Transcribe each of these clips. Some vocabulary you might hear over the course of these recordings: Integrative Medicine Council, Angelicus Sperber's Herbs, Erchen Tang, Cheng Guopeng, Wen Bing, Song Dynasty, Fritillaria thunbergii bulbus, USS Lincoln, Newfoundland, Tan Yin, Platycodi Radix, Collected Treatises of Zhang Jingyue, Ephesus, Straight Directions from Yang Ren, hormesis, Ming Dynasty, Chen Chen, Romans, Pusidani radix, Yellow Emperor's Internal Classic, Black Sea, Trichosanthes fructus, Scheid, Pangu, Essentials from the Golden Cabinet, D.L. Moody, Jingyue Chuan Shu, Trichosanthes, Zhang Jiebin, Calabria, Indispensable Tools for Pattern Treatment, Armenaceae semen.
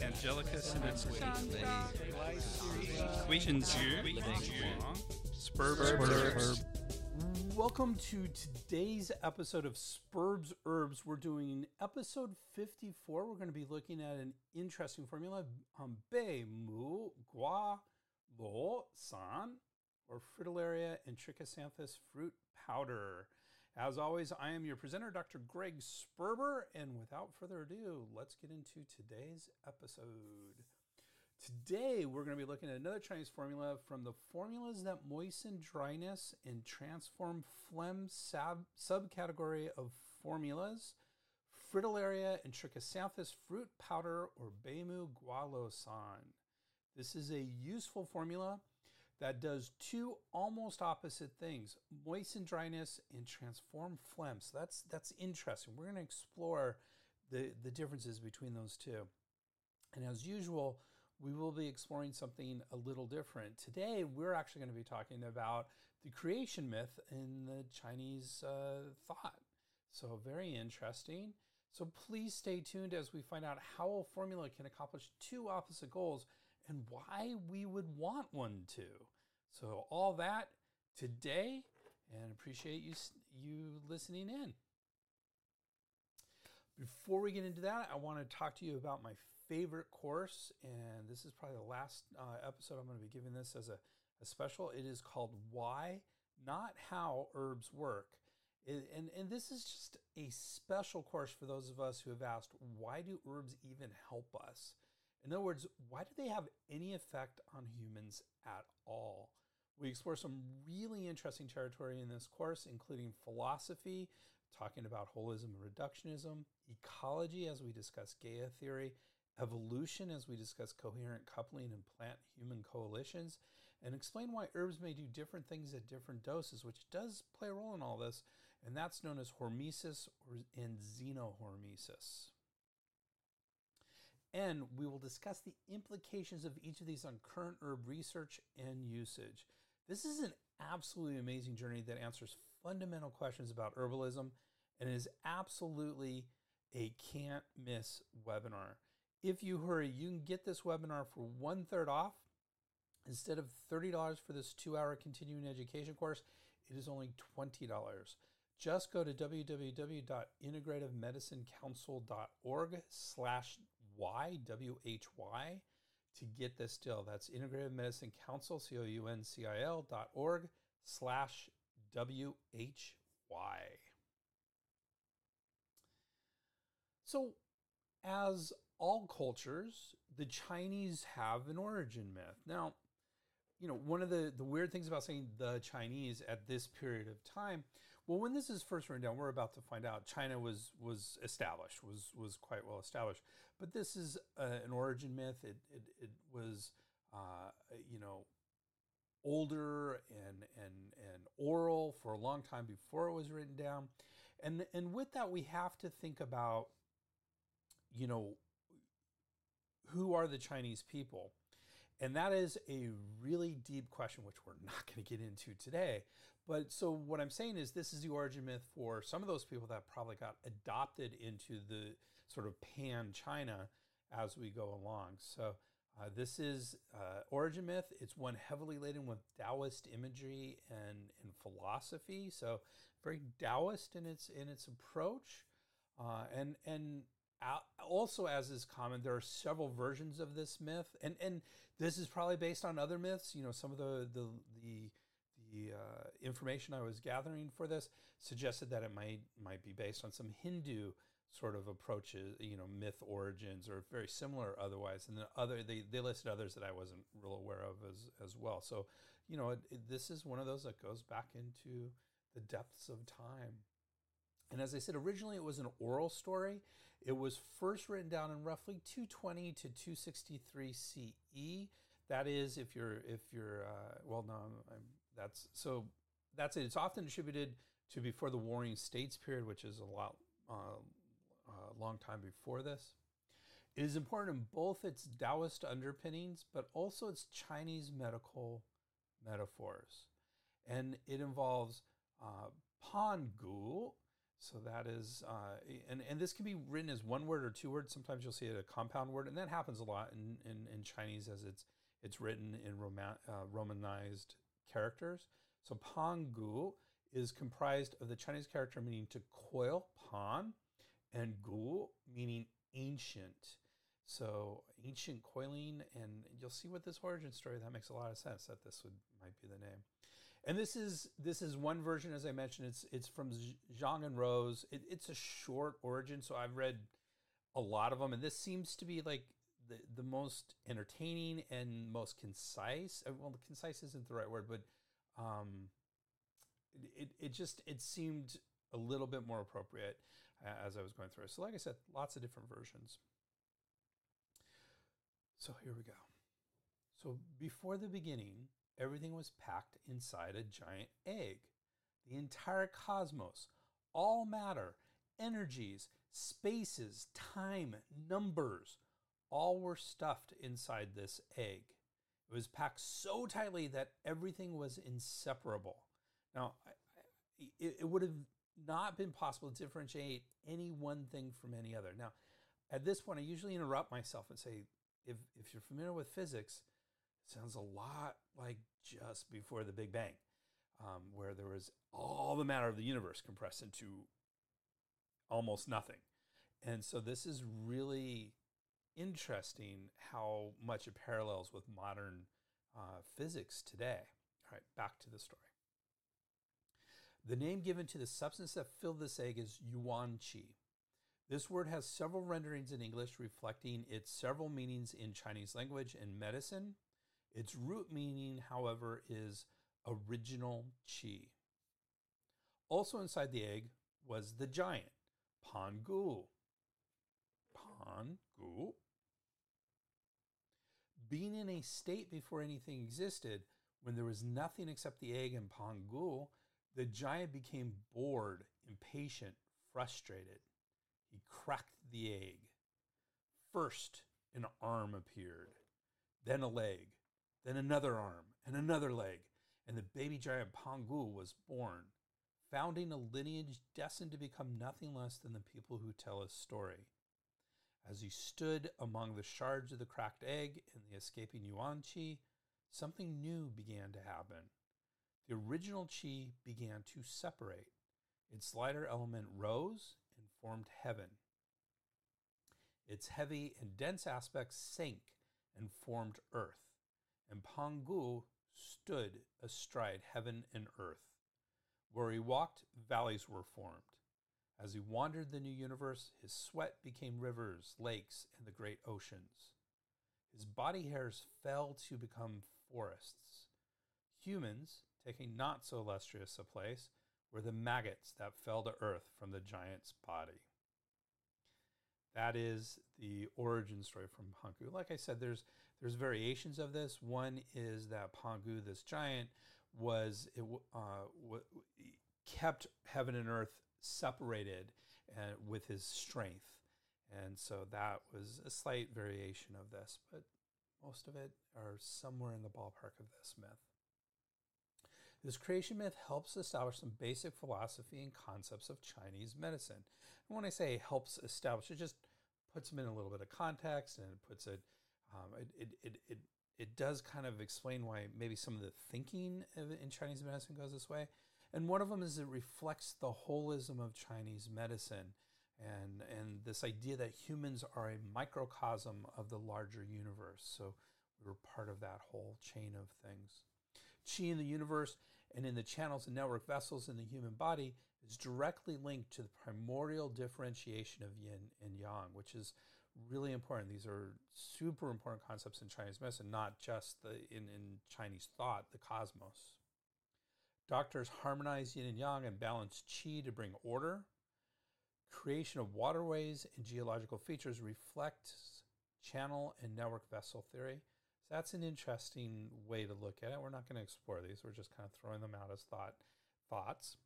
Angelicus Sperber's Herbs. Welcome to today's episode of Sperber's Herbs. We're doing episode 54. We're going to be looking at an interesting formula, Bei Mu Gua Lou San, or Fritillaria and Trichosanthes fruit powder. As always, I am your presenter, Dr. Greg Sperber, and without further ado, let's get into today's episode. Today, we're going to be looking at another Chinese formula from the formulas that moisten dryness and transform phlegm subcategory of formulas, Fritillaria and Trichosanthes fruit powder, or Bei Mu Gua Lou San. This is a useful formula that does two almost opposite things, moisten dryness and transform phlegm. So that's interesting. We're gonna explore the differences between those two. And as usual, we will be exploring something a little different. Today, we're actually gonna be talking about the creation myth in the Chinese thought. So very interesting. So please stay tuned as we find out how a formula can accomplish two opposite goals and why we would want one to. So all that today, and appreciate you listening in. Before we get into that, I want to talk to you about my favorite course, and this is probably the last episode I'm going to be giving this as a special. It is called Why, Not How Herbs Work. And this is just a special course for those of us who have asked, why do herbs even help us? In other words, why do they have any effect on humans at all? We explore some really interesting territory in this course, including philosophy, talking about holism and reductionism, ecology as we discuss Gaia theory, evolution as we discuss coherent coupling and plant-human coalitions, and explain why herbs may do different things at different doses, which does play a role in all this, and that's known as hormesis and xenohormesis. And we will discuss the implications of each of these on current herb research and usage. This is an absolutely amazing journey that answers fundamental questions about herbalism and is absolutely a can't miss webinar. If you hurry, you can get this webinar for 1/3 off. Instead of $30 for this 2-hour continuing education course, it is only $20. Just go to www.integrativemedicinecouncil.org/WHY to get this deal. That's Integrative Medicine Council, COUNCIL.org/WHY. So, as all cultures, the Chinese have an origin myth. Now, you know, one of the weird things about saying the Chinese at this period of time, well, when this is first written down, we're about to find out China was established, was quite well established. But this is an origin myth. It was, you know, older and oral for a long time before it was written down. And with that, we have to think about, you know, who are the Chinese people? And that is a really deep question, which we're not going to get into today. But so what I'm saying is this is the origin myth for some of those people that probably got adopted into the sort of pan-China as we go along. So this is origin myth. It's one heavily laden with Taoist imagery and philosophy. So very Taoist in its approach. And also, as is common, there are several versions of this myth. And this is probably based on other myths. You know, some of the information I was gathering for this suggested that it might be based on some Hindu sort of approaches, you know, myth origins, or very similar otherwise. And then they listed others that I wasn't real aware of as well. So, you know, this is one of those that goes back into the depths of time. And as I said, originally it was an oral story. It was first written down in roughly 220 to 263 CE. That is, it's often attributed to before the Warring States period, which is a long time before this. It is important in both its Taoist underpinnings, but also its Chinese medical metaphors. And it involves Pangu, So that is, and this can be written as one word or two words. Sometimes you'll see it a compound word, and that happens a lot in Chinese as it's written in Romanized characters. So Pangu is comprised of the Chinese character meaning to coil, pan, and gu meaning ancient. So ancient coiling, and you'll see with this origin story that makes a lot of sense that this might be the name. And this is one version, as I mentioned. It's from Zhang and Rose. It's a short origin, so I've read a lot of them, and this seems to be like the most entertaining and most concise. Well, concise isn't the right word, but it seemed a little bit more appropriate as I was going through. So like I said, lots of different versions. So here we go. So before the beginning, everything was packed inside a giant egg. The entire cosmos, all matter, energies, spaces, time, numbers, all were stuffed inside this egg. It was packed so tightly that everything was inseparable. Now, it would have not been possible to differentiate any one thing from any other. Now, at this point, I usually interrupt myself and say, if you're familiar with physics, it sounds a lot like just before the Big Bang, where there was all the matter of the universe compressed into almost nothing. And so this is really interesting how much it parallels with modern physics today. All right, back to the story. The name given to the substance that filled this egg is Yuanqi. This word has several renderings in English reflecting its several meanings in Chinese language and medicine. Its root meaning, however, is original qi. Also inside the egg was the giant, Pangu. Pangu. Being in a state before anything existed, when there was nothing except the egg and Pangu, the giant became bored, impatient, frustrated. He cracked the egg. First, an arm appeared, then a leg, then another arm, and another leg, and the baby giant Pangu was born, founding a lineage destined to become nothing less than the people who tell his story. As he stood among the shards of the cracked egg and the escaping Yuanqi, something new began to happen. The original qi began to separate. Its lighter element rose and formed heaven. Its heavy and dense aspects sank and formed earth, and Pangu stood astride heaven and earth. Where he walked, valleys were formed. As he wandered the new universe, his sweat became rivers, lakes, and the great oceans. His body hairs fell to become forests. Humans, taking not so illustrious a place, were the maggots that fell to earth from the giant's body. That is the origin story from Pangu. Like I said, there's variations of this. One is that Pangu, this giant, kept heaven and earth separated with his strength. And so that was a slight variation of this, but most of it are somewhere in the ballpark of this myth. This creation myth helps establish some basic philosophy and concepts of Chinese medicine. And when I say helps establish, it just puts them in a little bit of context, and it puts it, it does kind of explain why maybe some of the thinking in Chinese medicine goes this way. And one of them is it reflects the holism of Chinese medicine and this idea that humans are a microcosm of the larger universe. So we're part of that whole chain of things. Qi in the universe and in the channels and network vessels in the human body is directly linked to the primordial differentiation of yin and yang, which is really important. These are super important concepts in Chinese medicine, not just in Chinese thought, the cosmos. Doctors harmonize yin and yang and balance qi to bring order. Creation of waterways and geological features reflects channel and network vessel theory. That's an interesting way to look at it. We're not going to explore these. We're just kind of throwing them out as thoughts.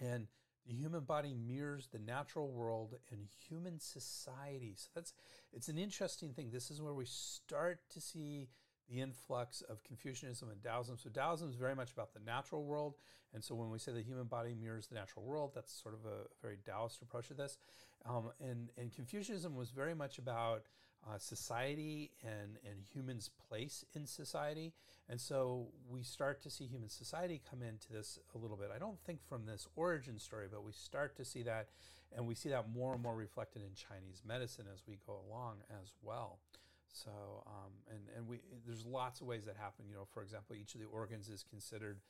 And the human body mirrors the natural world and human society. So it's an interesting thing. This is where we start to see the influx of Confucianism and Taoism. So Taoism is very much about the natural world. And so when we say the human body mirrors the natural world, that's sort of a very Taoist approach to this. And Confucianism was very much about society and humans' place in society. And so we start to see human society come into this a little bit. I don't think from this origin story, but we start to see that, and we see that more and more reflected in Chinese medicine as we go along as well. So, there's lots of ways that happen. You know, for example, each of the organs is considered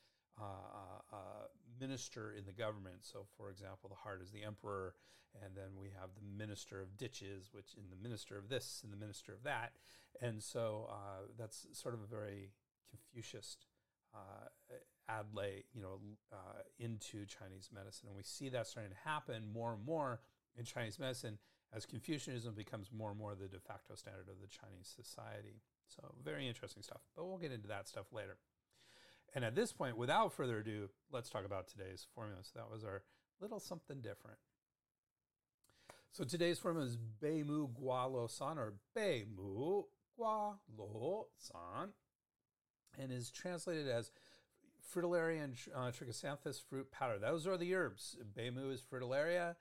a minister in the government. So, for example, the heart is the emperor, and then we have the minister of ditches, which in the minister of this and the minister of that. And so that's sort of a very Confucius ad lay, into Chinese medicine. And we see that starting to happen more and more in Chinese medicine as Confucianism becomes more and more the de facto standard of the Chinese society. So very interesting stuff, but we'll get into that stuff later. And at this point, without further ado, let's talk about today's formula. So that was our little something different. So today's formula is Bei Mu Gua Lou San, or Bei Mu Gua Lou San, and is translated as Fritillaria and Trichosanthes fruit powder. Those are the herbs. Bei Mu is Fritillaria,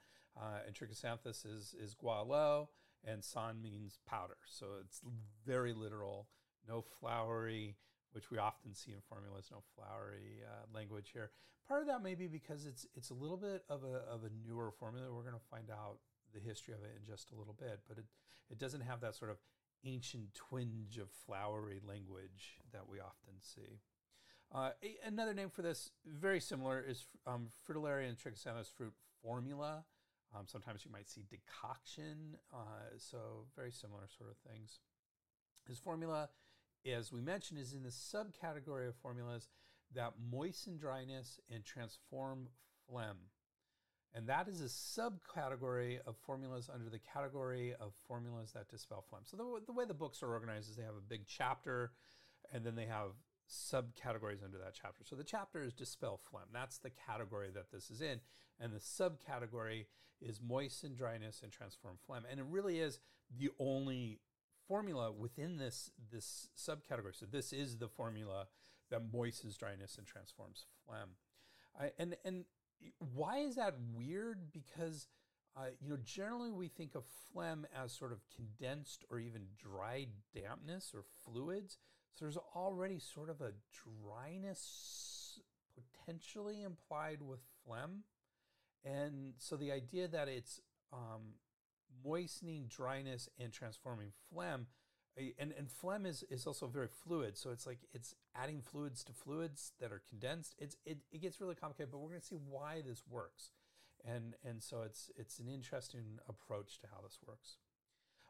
and Trichosanthes is Gua Lou, and San means powder. So it's very literal, no flowery, which we often see in formulas, no flowery language here. Part of that may be because it's a little bit of a newer formula. We're going to find out the history of it in just a little bit, but it doesn't have that sort of ancient twinge of flowery language that we often see. Another name for this, very similar, is Fritillaria and Trichosanthes fruit formula. Sometimes you might see decoction, so very similar sort of things. His formula, as we mentioned, is in the subcategory of formulas that moisten dryness and transform phlegm. And that is a subcategory of formulas under the category of formulas that dispel phlegm. So the way the books are organized is they have a big chapter, and then they have subcategories under that chapter. So the chapter is dispel phlegm. That's the category that this is in. And the subcategory is moisten dryness and transform phlegm. And it really is the only formula within this subcategory. So this is the formula that moistens dryness and transforms phlegm. And why is that weird? Because generally we think of phlegm as sort of condensed or even dry dampness or fluids. So there's already sort of a dryness potentially implied with phlegm. And so the idea that it's moistening dryness and transforming phlegm, and phlegm is also very fluid, so it's like it's adding fluids to fluids that are condensed. It gets really complicated, but we're going to see why this works, and so it's an interesting approach to how this works.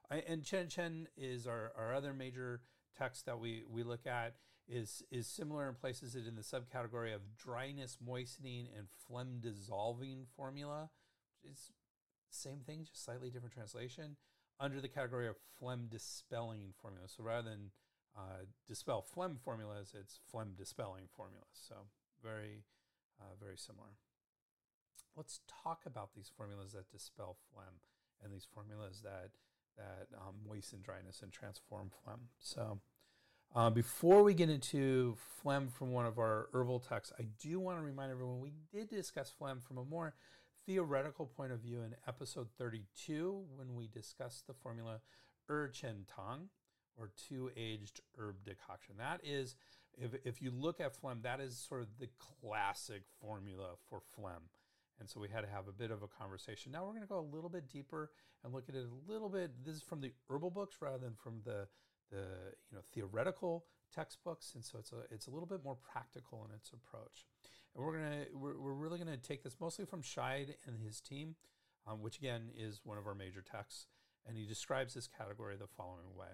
And Chen Chen is our other major text that we look at, is similar and places it in the subcategory of dryness moistening and phlegm dissolving formula. It's same thing, just slightly different translation, under the category of phlegm dispelling formulas. So rather than dispel phlegm formulas, it's phlegm dispelling formulas. So very, very similar. Let's talk about these formulas that dispel phlegm and these formulas that moisten dryness and transform phlegm. So before we get into phlegm from one of our herbal texts, I do want to remind everyone we did discuss phlegm from a more theoretical point of view in episode 32 when we discussed the formula Erchen Tang, or two-aged herb decoction. That is, if you look at phlegm, that is sort of the classic formula for phlegm. And so we had to have a bit of a conversation. Now we're going to go a little bit deeper and look at it a little bit. This is from the herbal books rather than from the theoretical textbooks, and so it's a little bit more practical in its approach. And we're really gonna take this mostly from Scheid and his team, which again is one of our major texts, and he describes this category the following way: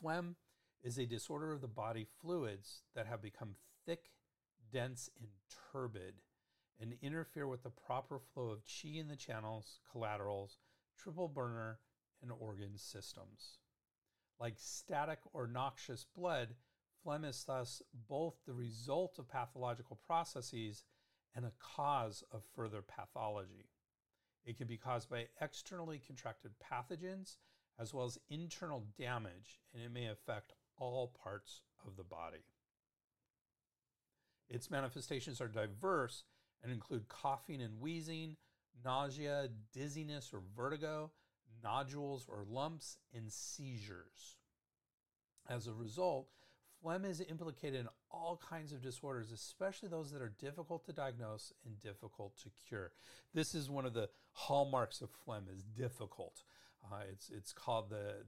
phlegm is a disorder of the body fluids that have become thick, dense, and turbid, and interfere with the proper flow of qi in the channels, collaterals, triple burner, and organ systems. Like static or noxious blood, phlegm is thus both the result of pathological processes and a cause of further pathology. It can be caused by externally contracted pathogens as well as internal damage, and it may affect all parts of the body. Its manifestations are diverse and include coughing and wheezing, nausea, dizziness or vertigo, nodules or lumps, and seizures. As a result, phlegm is implicated in all kinds of disorders, especially those that are difficult to diagnose and difficult to cure. This is one of the hallmarks of phlegm, is difficult. It's called the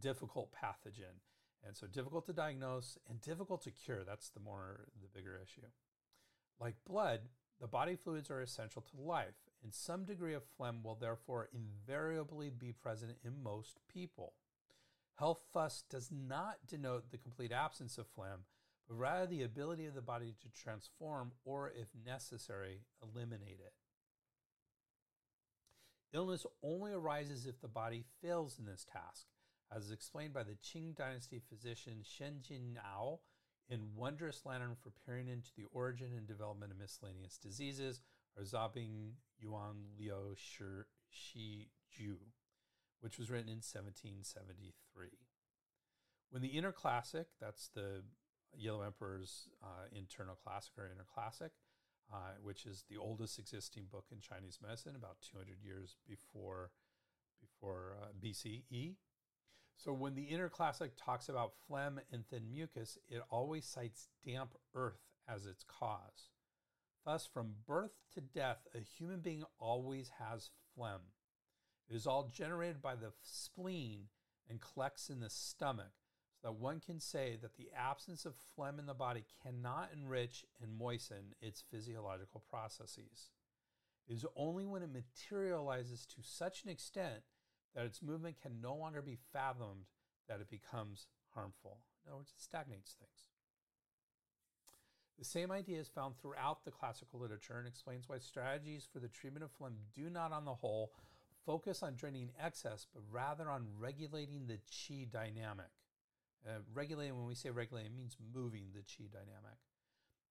difficult pathogen. And so difficult to diagnose and difficult to cure. That's the bigger issue. Like blood, the body fluids are essential to life, and some degree of phlegm will therefore invariably be present in most people. Health thus does not denote the complete absence of phlegm, but rather the ability of the body to transform or, if necessary, eliminate it. Illness only arises if the body fails in this task, as explained by the Qing Dynasty physician Shen Jinao in Wondrous Lantern for Peering into the Origin and Development of Miscellaneous Diseases, or Zabing Yuan Liu Shi Ju, which was written in 1773. When the Inner Classic, that's the Yellow Emperor's Internal Classic or Inner Classic, which is the oldest existing book in Chinese medicine, about 200 years before BCE. So when the Inner Classic talks about phlegm and thin mucus, it always cites damp earth as its cause. Thus, from birth to death, a human being always has phlegm. It is all generated by the spleen and collects in the stomach, so that one can say that the absence of phlegm in the body cannot enrich and moisten its physiological processes. It is only when it materializes to such an extent that its movement can no longer be fathomed that it becomes harmful. In other words, it stagnates things. The same idea is found throughout the classical literature and explains why strategies for the treatment of phlegm do not, on the whole, focus on draining excess, but rather on regulating the qi dynamic. Regulating, when we say regulating, means moving the qi dynamic.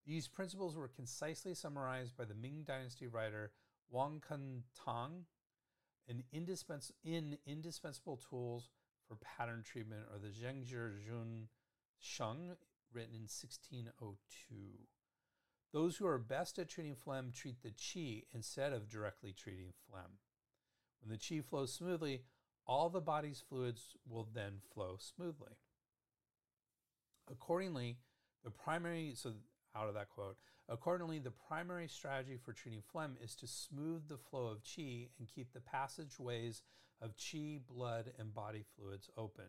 These principles were concisely summarized by the Ming Dynasty writer Yuanqi in Indispensable Tools for Pattern Treatment, or the Zheng Jun Sheng, written in 1602. Those who are best at treating phlegm treat the qi instead of directly treating phlegm. When the qi flows smoothly, all the body's fluids will then flow smoothly. Accordingly, the primary strategy for treating phlegm is to smooth the flow of qi and keep the passageways of qi, blood, and body fluids open.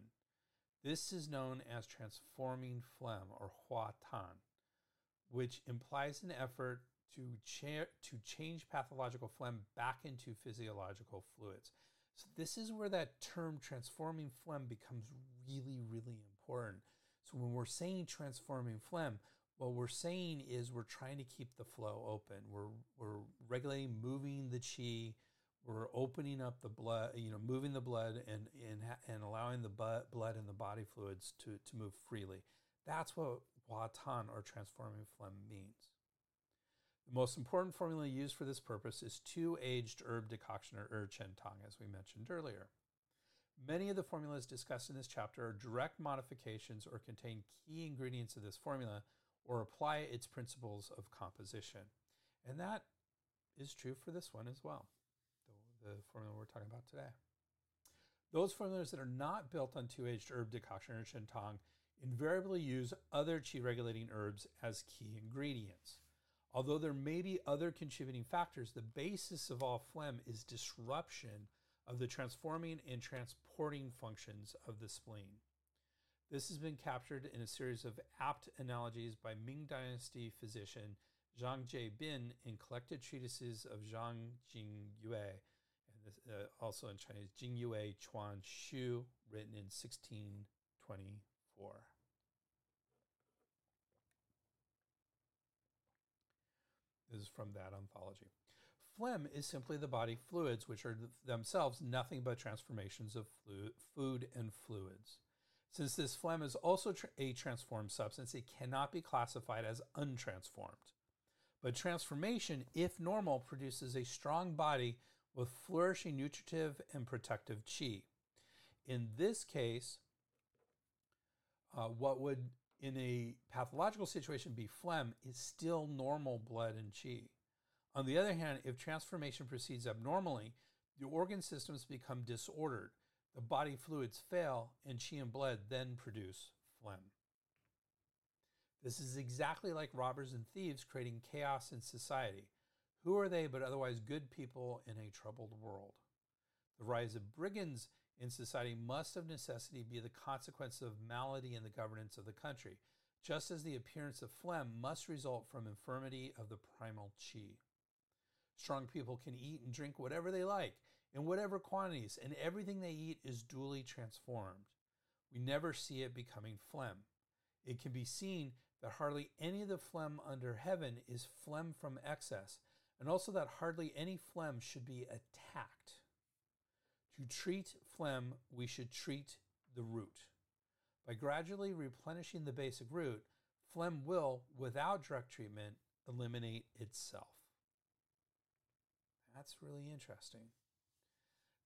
This is known as transforming phlegm, or hua tan, which implies an effort to change pathological phlegm back into physiological fluids. So this is where that term transforming phlegm becomes really, really important. So when we're saying transforming phlegm, what we're saying is we're trying to keep the flow open. We're regulating, moving the qi. We're opening up the blood, moving the blood and allowing the blood and the body fluids to move freely. That's what hua tan, or transforming phlegm, means. The most important formula used for this purpose is two-aged herb decoction, or Erchen Tang, as we mentioned earlier. Many of the formulas discussed in this chapter are direct modifications or contain key ingredients of this formula or apply its principles of composition. And that is true for this one as well, the formula we're talking about today. Those formulas that are not built on two-aged herb decoction, or Chen Tang, invariably use other qi-regulating herbs as key ingredients. Although there may be other contributing factors, the basis of all phlegm is disruption of the transforming and transporting functions of the spleen. This has been captured in a series of apt analogies by Ming Dynasty physician Zhang Jiebin in collected treatises of Zhang Jingyue, and this, also in Chinese Jingyue Chuan Shu, written in 1624. This is from that anthology. Phlegm is simply the body fluids, which are themselves nothing but transformations of food and fluids. Since this phlegm is also a transformed substance, it cannot be classified as untransformed. But transformation, if normal, produces a strong body with flourishing nutritive and protective qi. In this case, what would in a pathological situation be phlegm is still normal blood and qi. On the other hand, if transformation proceeds abnormally, the organ systems become disordered, the body fluids fail, and qi and blood then produce phlegm. This is exactly like robbers and thieves creating chaos in society. Who are they but otherwise good people in a troubled world? The rise of brigands in society must of necessity be the consequence of malady in the governance of the country, just as the appearance of phlegm must result from infirmity of the primal qi. Strong people can eat and drink whatever they like, in whatever quantities, and everything they eat is duly transformed. We never see it becoming phlegm. It can be seen that hardly any of the phlegm under heaven is phlegm from excess, and also that hardly any phlegm should be attacked. To treat phlegm, we should treat the root. By gradually replenishing the basic root, phlegm will, without direct treatment, eliminate itself. That's really interesting.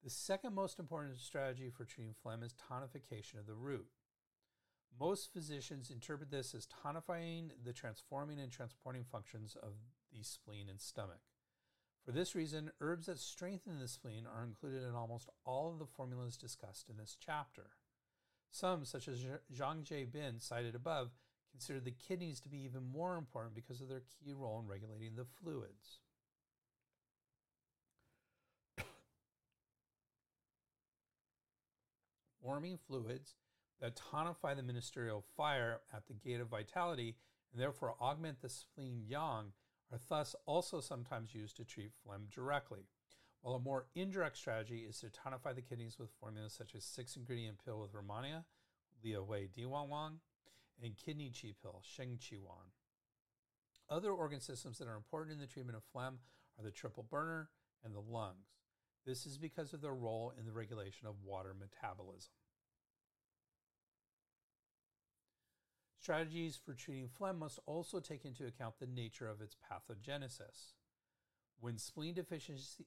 The second most important strategy for treating phlegm is tonification of the root. Most physicians interpret this as tonifying the transforming and transporting functions of the spleen and stomach. For this reason, herbs that strengthen the spleen are included in almost all of the formulas discussed in this chapter. Some, such as Zhang Jiebin, cited above, consider the kidneys to be even more important because of their key role in regulating the fluids. Warming fluids that tonify the ministerial fire at the gate of vitality and therefore augment the spleen yang are thus also sometimes used to treat phlegm directly, while a more indirect strategy is to tonify the kidneys with formulas such as 6-ingredient pill with Romania, Liu Wei Diwan Wang, and kidney qi pill, Sheng Qi Wan. Other organ systems that are important in the treatment of phlegm are the triple burner and the lungs. This is because of their role in the regulation of water metabolism. Strategies for treating phlegm must also take into account the nature of its pathogenesis. When spleen deficiency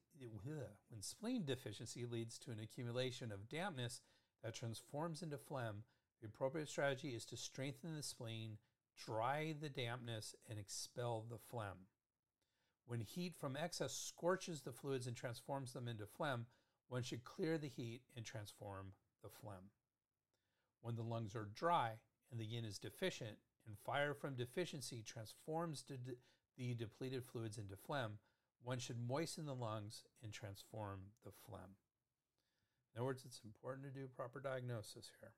leads to an accumulation of dampness that transforms into phlegm, the appropriate strategy is to strengthen the spleen, dry the dampness, and expel the phlegm. When heat from excess scorches the fluids and transforms them into phlegm, one should clear the heat and transform the phlegm. When the lungs are dry, and the yin is deficient, and fire from deficiency transforms the depleted fluids into phlegm, one should moisten the lungs and transform the phlegm. In other words, it's important to do proper diagnosis here.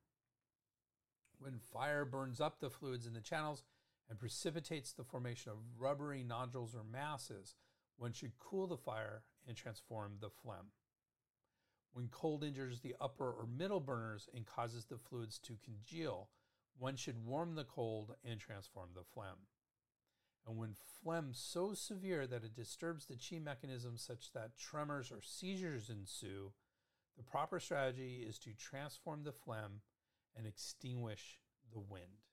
When fire burns up the fluids in the channels and precipitates the formation of rubbery nodules or masses, one should cool the fire and transform the phlegm. When cold injures the upper or middle burners and causes the fluids to congeal, one should warm the cold and transform the phlegm. And when phlegm so severe that it disturbs the qi mechanism such that tremors or seizures ensue, the proper strategy is to transform the phlegm and extinguish the wind.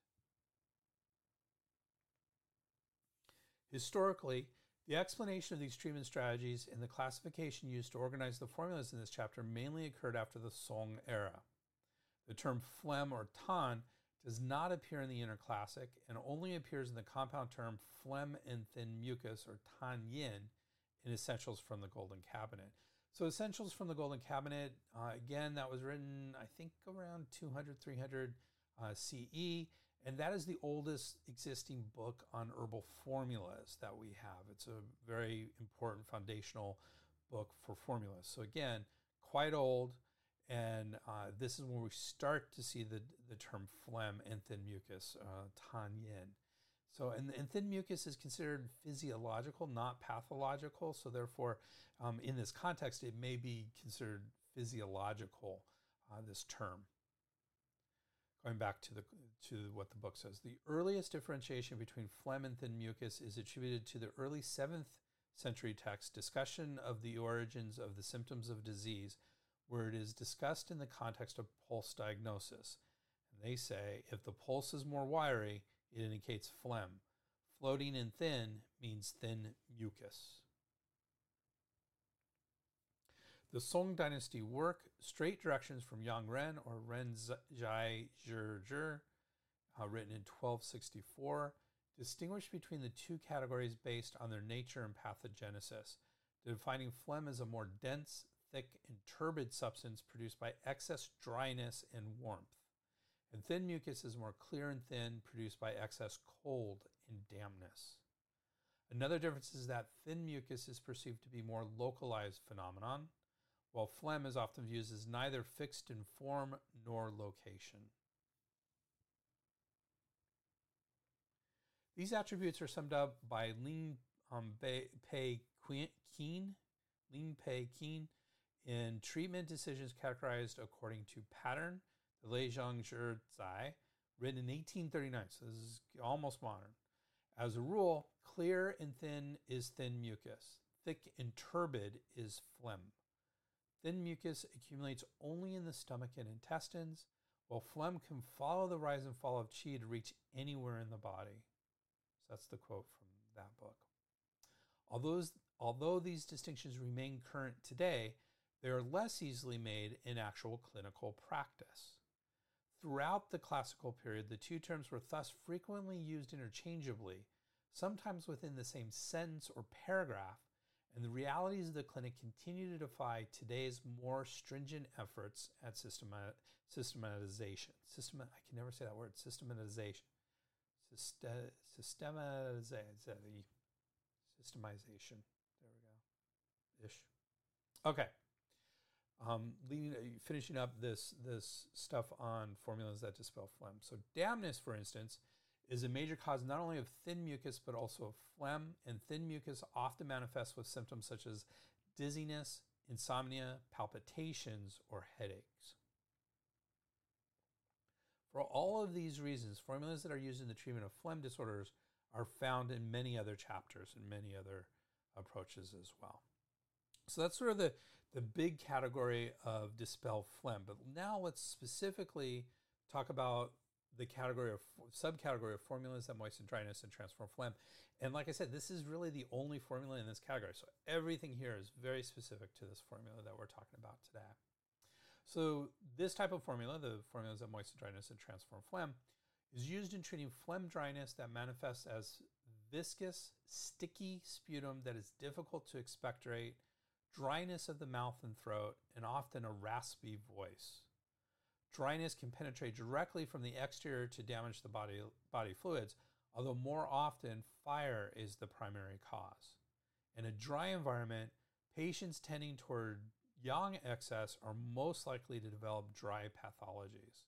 Historically, the explanation of these treatment strategies and the classification used to organize the formulas in this chapter mainly occurred after the Song era. The term phlegm or tan does not appear in the Inner Classic and only appears in the compound term phlegm and thin mucus, or Tan Yin, in Essentials from the Golden Cabinet. So Essentials from the Golden Cabinet, again, that was written, I think, around 200-300 CE, and that is the oldest existing book on herbal formulas that we have. It's a very important foundational book for formulas. So again, quite old. And this is when we start to see the term phlegm and thin mucus, Tan Yin. So, and thin mucus is considered physiological, not pathological. So therefore, in this context, it may be considered physiological, this term. Going back to what the book says, the earliest differentiation between phlegm and thin mucus is attributed to the early 7th century text, Discussion of the Origins of the Symptoms of Disease, where it is discussed in the context of pulse diagnosis. And they say, if the pulse is more wiry, it indicates phlegm. Floating and thin means thin mucus. The Song Dynasty work, Straight Directions from Yang Ren, or Ren Zhai Zhe Zhe, written in 1264, distinguished between the two categories based on their nature and pathogenesis, defining phlegm as a more dense, thick, and turbid substance produced by excess dryness and warmth, and thin mucus is more clear and thin, produced by excess cold and dampness. Another difference is that thin mucus is perceived to be more localized phenomenon, while phlegm is often viewed as neither fixed in form nor location. These attributes are summed up by Lin Pei Qin in treatment decisions categorized according to pattern, the Lei Zhang Zhe Zai, written in 1839, so this is almost modern. As a rule, clear and thin is thin mucus. Thick and turbid is phlegm. Thin mucus accumulates only in the stomach and intestines, while phlegm can follow the rise and fall of qi to reach anywhere in the body. So that's the quote from that book. Although these distinctions remain current today, they are less easily made in actual clinical practice. Throughout the classical period, the two terms were thus frequently used interchangeably, sometimes within the same sentence or paragraph, and the realities of the clinic continue to defy today's more stringent efforts at systematization. Systemization. There we go. Ish. Okay. Finishing up this stuff on formulas that dispel phlegm. So dampness, for instance, is a major cause not only of thin mucus, but also of phlegm, and thin mucus often manifests with symptoms such as dizziness, insomnia, palpitations, or headaches. For all of these reasons, formulas that are used in the treatment of phlegm disorders are found in many other chapters and many other approaches as well. So that's sort of the big category of dispel phlegm. But now let's specifically talk about the category of subcategory of formulas that moisten dryness and transform phlegm. And like I said, this is really the only formula in this category. So everything here is very specific to this formula that we're talking about today. So this type of formula, the formulas that moisten dryness and transform phlegm, is used in treating phlegm dryness that manifests as viscous, sticky sputum that is difficult to expectorate, dryness of the mouth and throat, and often a raspy voice. Dryness can penetrate directly from the exterior to damage the body fluids, although more often fire is the primary cause. In a dry environment, patients tending toward yang excess are most likely to develop dry pathologies.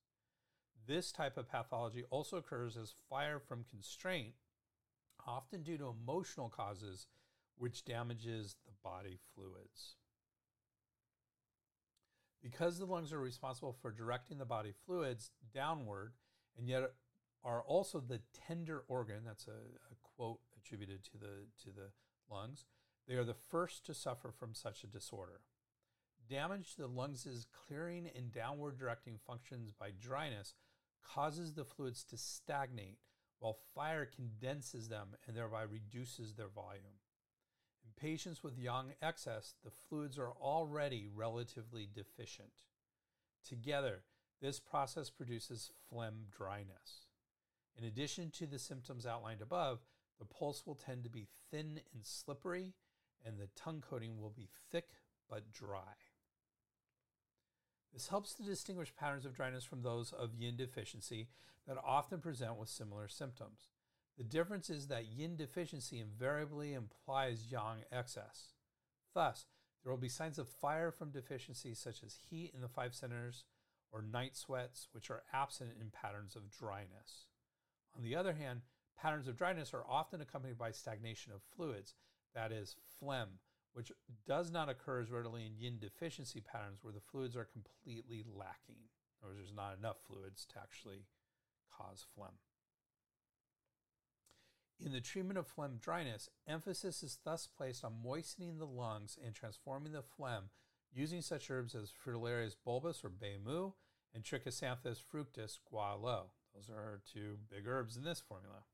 This type of pathology also occurs as fire from constraint, often due to emotional causes, which damages the body fluids. Because the lungs are responsible for directing the body fluids downward, and yet are also the tender organ, that's a quote attributed to the lungs, they are the first to suffer from such a disorder. Damage to the lungs' clearing and downward directing functions by dryness causes the fluids to stagnate, while fire condenses them and thereby reduces their volume. In patients with yang excess, the fluids are already relatively deficient. Together, this process produces phlegm dryness. In addition to the symptoms outlined above, the pulse will tend to be thin and slippery, and the tongue coating will be thick but dry. This helps to distinguish patterns of dryness from those of yin deficiency that often present with similar symptoms. The difference is that yin deficiency invariably implies yang excess. Thus, there will be signs of fire from deficiency such as heat in the 5 centers or night sweats, which are absent in patterns of dryness. On the other hand, patterns of dryness are often accompanied by stagnation of fluids, that is, phlegm, which does not occur as readily in yin deficiency patterns where the fluids are completely lacking, or there's not enough fluids to actually cause phlegm. In the treatment of phlegm dryness, emphasis is thus placed on moistening the lungs and transforming the phlegm using such herbs as Fritillaria's bulbus or Bei Mu and Trichosanthes fructus Gua Lou. Those are our two big herbs in this formula.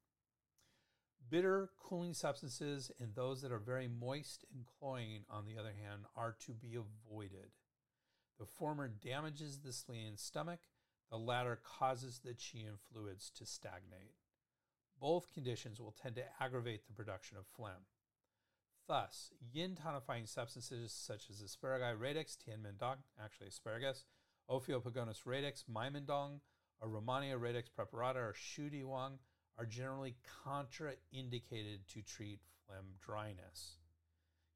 Bitter, cooling substances and those that are very moist and cloying, on the other hand, are to be avoided. The former damages the spleen and stomach, The latter causes the qi and fluids to stagnate. Both conditions will tend to aggravate the production of phlegm. Thus, yin tonifying substances such as asperagi radix, tianmendong, actually asparagus, Ophiopogonus radix, maimendong, or Romania radix preparata, or shu diwang, are generally contraindicated to treat phlegm dryness.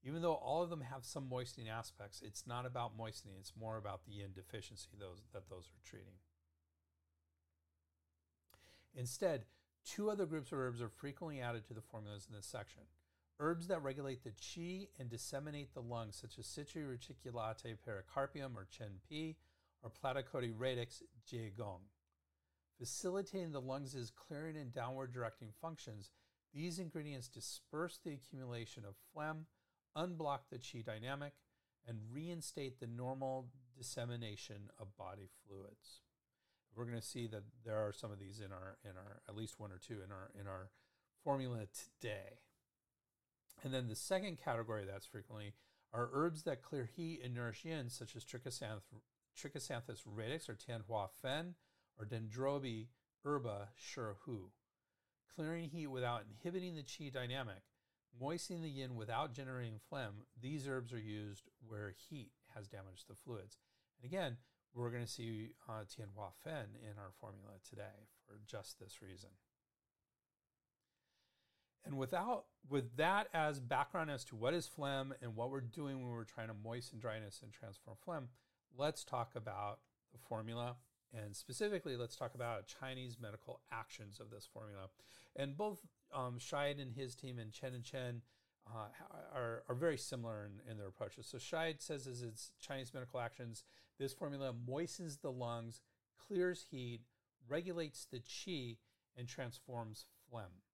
Even though all of them have some moistening aspects, it's not about moistening, it's more about the yin deficiency those are treating. Instead, two other groups of herbs are frequently added to the formulas in this section. Herbs that regulate the qi and disseminate the lungs, such as Citri Reticulatae Pericarpium, or Chen Pi, or Platycodi Radix, Jie Gong. Facilitating the lungs' clearing and downward directing functions, these ingredients disperse the accumulation of phlegm, unblock the qi dynamic, and reinstate the normal dissemination of body fluids. We're going to see that there are some of these in our at least one or two in our formula today. And then the second category that's frequently are herbs that clear heat and nourish yin, such as Trichosanthes radix, or Tanhua fen, or Dendrobi herba Shehu. Clearing heat without inhibiting the qi dynamic, moistening the yin without generating phlegm, these herbs are used where heat has damaged the fluids. And again, we're going to see Tianhua fen in our formula today for just this reason. And with that as background as to what is phlegm and what we're doing when we're trying to moisten dryness and transform phlegm, let's talk about the formula. And specifically, let's talk about Chinese medical actions of this formula. And both Scheid and his team and Chen are very similar in their approaches. So Scheid says as its Chinese medical actions, this formula moistens the lungs, clears heat, regulates the qi, and transforms phlegm.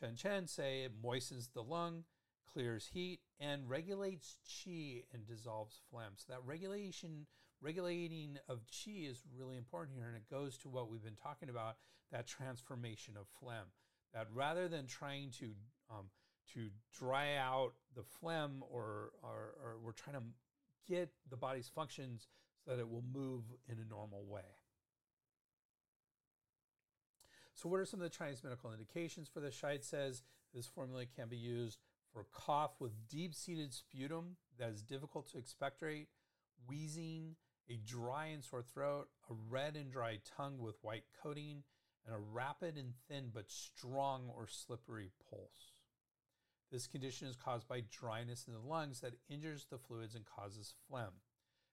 Chen Chen say it moistens the lung, clears heat, and regulates qi and dissolves phlegm. So that regulating of qi is really important here, and it goes to what we've been talking about, that transformation of phlegm. That rather than trying to dry out the phlegm or we're trying to get the body's functions so that it will move in a normal way. So what are some of the Chinese medical indications for this? Scheid says this formula can be used for cough with deep-seated sputum that is difficult to expectorate, wheezing, a dry and sore throat, a red and dry tongue with white coating, and a rapid and thin but strong or slippery pulse. This condition is caused by dryness in the lungs that injures the fluids and causes phlegm.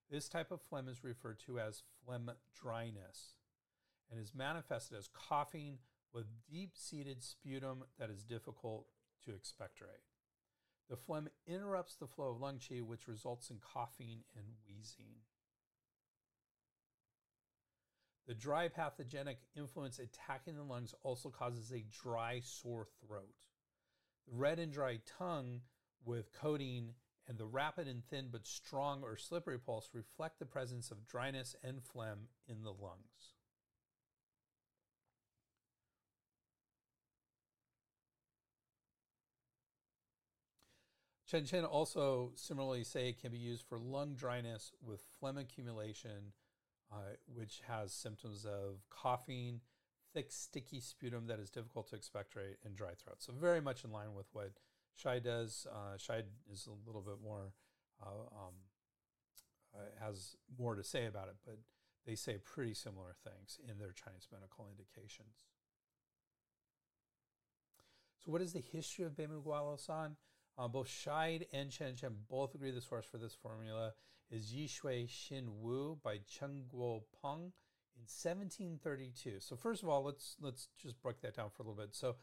This type of phlegm is referred to as phlegm dryness and is manifested as coughing with deep-seated sputum that is difficult to expectorate. The phlegm interrupts the flow of lung qi, which results in coughing and wheezing. The dry pathogenic influence attacking the lungs also causes a dry, sore throat. The red and dry tongue with coating and the rapid and thin but strong or slippery pulse reflect the presence of dryness and phlegm in the lungs. Chen Chen also similarly say it can be used for lung dryness with phlegm accumulation, which has symptoms of coughing, thick, sticky sputum that is difficult to expectorate, and dry throat. So very much in line with what Scheid does. Scheid is a little bit more, has more to say about it, but they say pretty similar things in their Chinese medical indications. So what is the history of Bei Mu Gua Lou San? Both Scheid and Chen Chen both agree the source for this formula is Yishui Xin Wu by Cheng Guopeng in 1732. So first of all, let's just break that down for a little bit. So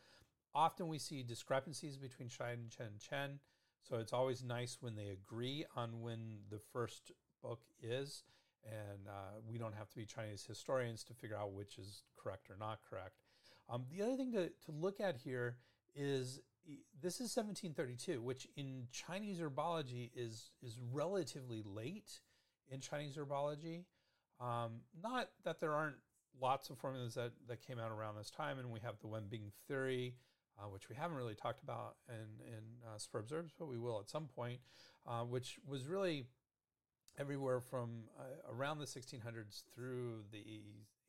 often we see discrepancies between Scheid and Chen Chen. So it's always nice when they agree on when the first book is, and we don't have to be Chinese historians to figure out which is correct or not correct. The other thing to look at here is this is 1732, which in Chinese herbology is relatively late in Chinese herbology. Not that there aren't lots of formulas that came out around this time, and we have the Wen Bing theory, which we haven't really talked about in Sperber's Herbs, but we will at some point, which was really everywhere from around the 1600s through the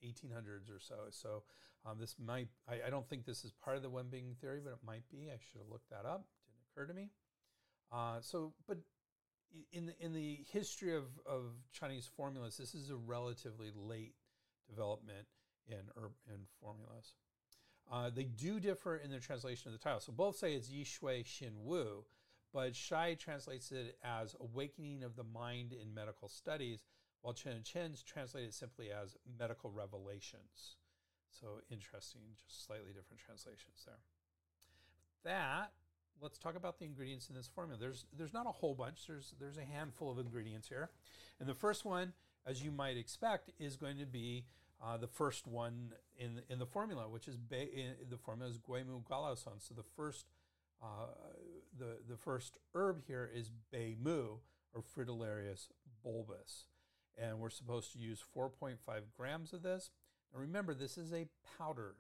1800s or so. So this might, I don't think this is part of the Wen Bing theory, but it might be. I should have looked that up. Didn't occur to me. But in the history of Chinese formulas, this is a relatively late development in formulas. They do differ in their translation of the title. So both say it's Yishui Xin Wu, but Scheid translates it as Awakening of the Mind in Medical Studies, while Chen Chen's translate it simply as Medical Revelations. So interesting, just slightly different translations there. Let's talk about the ingredients in this formula. There's not a whole bunch. There's a handful of ingredients here. And the first one, as you might expect, is going to be the first one in the formula, which is the formula is Bei Mu Gua Lou San. So the first herb here is Bei Mu, or Fritillaria bulbus, and we're supposed to use 4.5 grams of this. Now remember, this is a powder,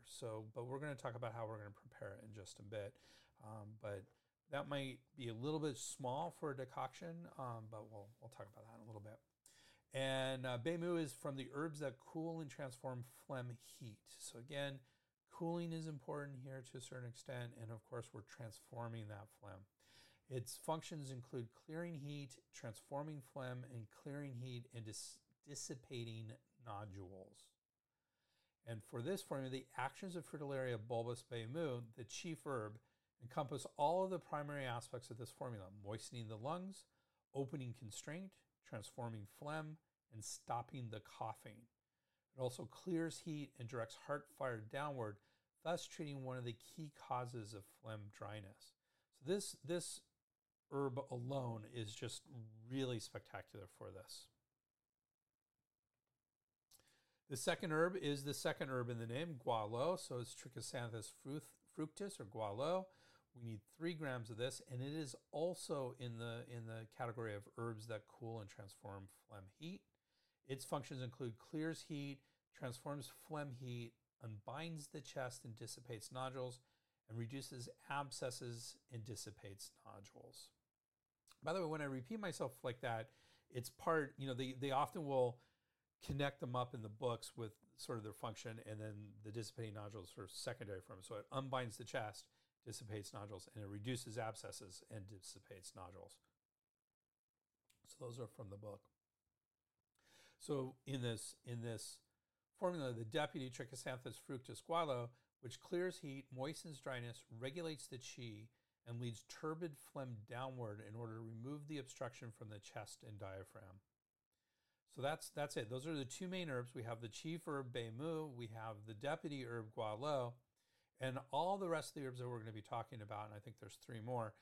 but we're going to talk about how we're going to prepare it in just a bit. But that might be a little bit small for a decoction, but we'll talk about that in a little bit. And Bei Mu is from the herbs that cool and transform phlegm heat. So again, cooling is important here to a certain extent, and of course we're transforming that phlegm. Its functions include clearing heat, transforming phlegm, and clearing heat and dissipating nodules. And for this formula, the actions of Fritillaria bulbus Bei Mu, the chief herb, encompass all of the primary aspects of this formula: moistening the lungs, opening constraint, transforming phlegm, and stopping the coughing. It also clears heat and directs heart fire downward, thus treating one of the key causes of phlegm dryness. So this herb alone is just really spectacular for this. The second herb is the second herb in the name, Gua Lou. So it's Trichosanthes fructus, or Gua Lou. We need 3 grams of this, and it is also in the category of herbs that cool and transform phlegm heat. Its functions include clears heat, transforms phlegm heat, unbinds the chest and dissipates nodules, and reduces abscesses and dissipates nodules. By the way, when I repeat myself like that, it's part, they often will connect them up in the books with sort of their function, and then the dissipating nodules are secondary from it. So it unbinds the chest, dissipates nodules, and it reduces abscesses and dissipates nodules. So those are from the book. So in this formula, the deputy Trichosanthes fructus Gua Lou, which clears heat, moistens dryness, regulates the qi, and leads turbid phlegm downward in order to remove the obstruction from the chest and diaphragm. So that's it. Those are the two main herbs. We have the chief herb Bei Mu, we have the deputy herb Gua Lou, and all the rest of the herbs that we're going to be talking about, and I think there's 3 more,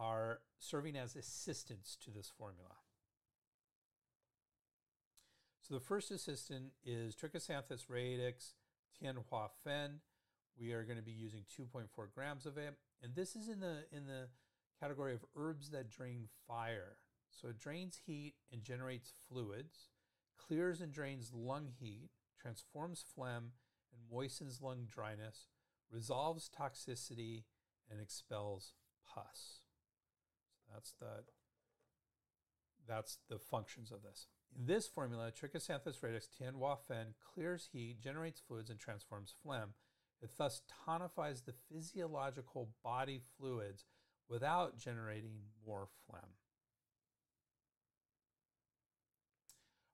are serving as assistants to this formula. So the first assistant is Trichosanthes radix Tianhua Fen. We are going to be using 2.4 grams of it, and this is in the category of herbs that drain fire. So it drains heat and generates fluids, clears and drains lung heat, transforms phlegm and moistens lung dryness, resolves toxicity, and expels pus. So that's the functions of this. In this formula, Trichosanthes radix Tianhua Fen clears heat, generates fluids, and transforms phlegm. It thus tonifies the physiological body fluids without generating more phlegm.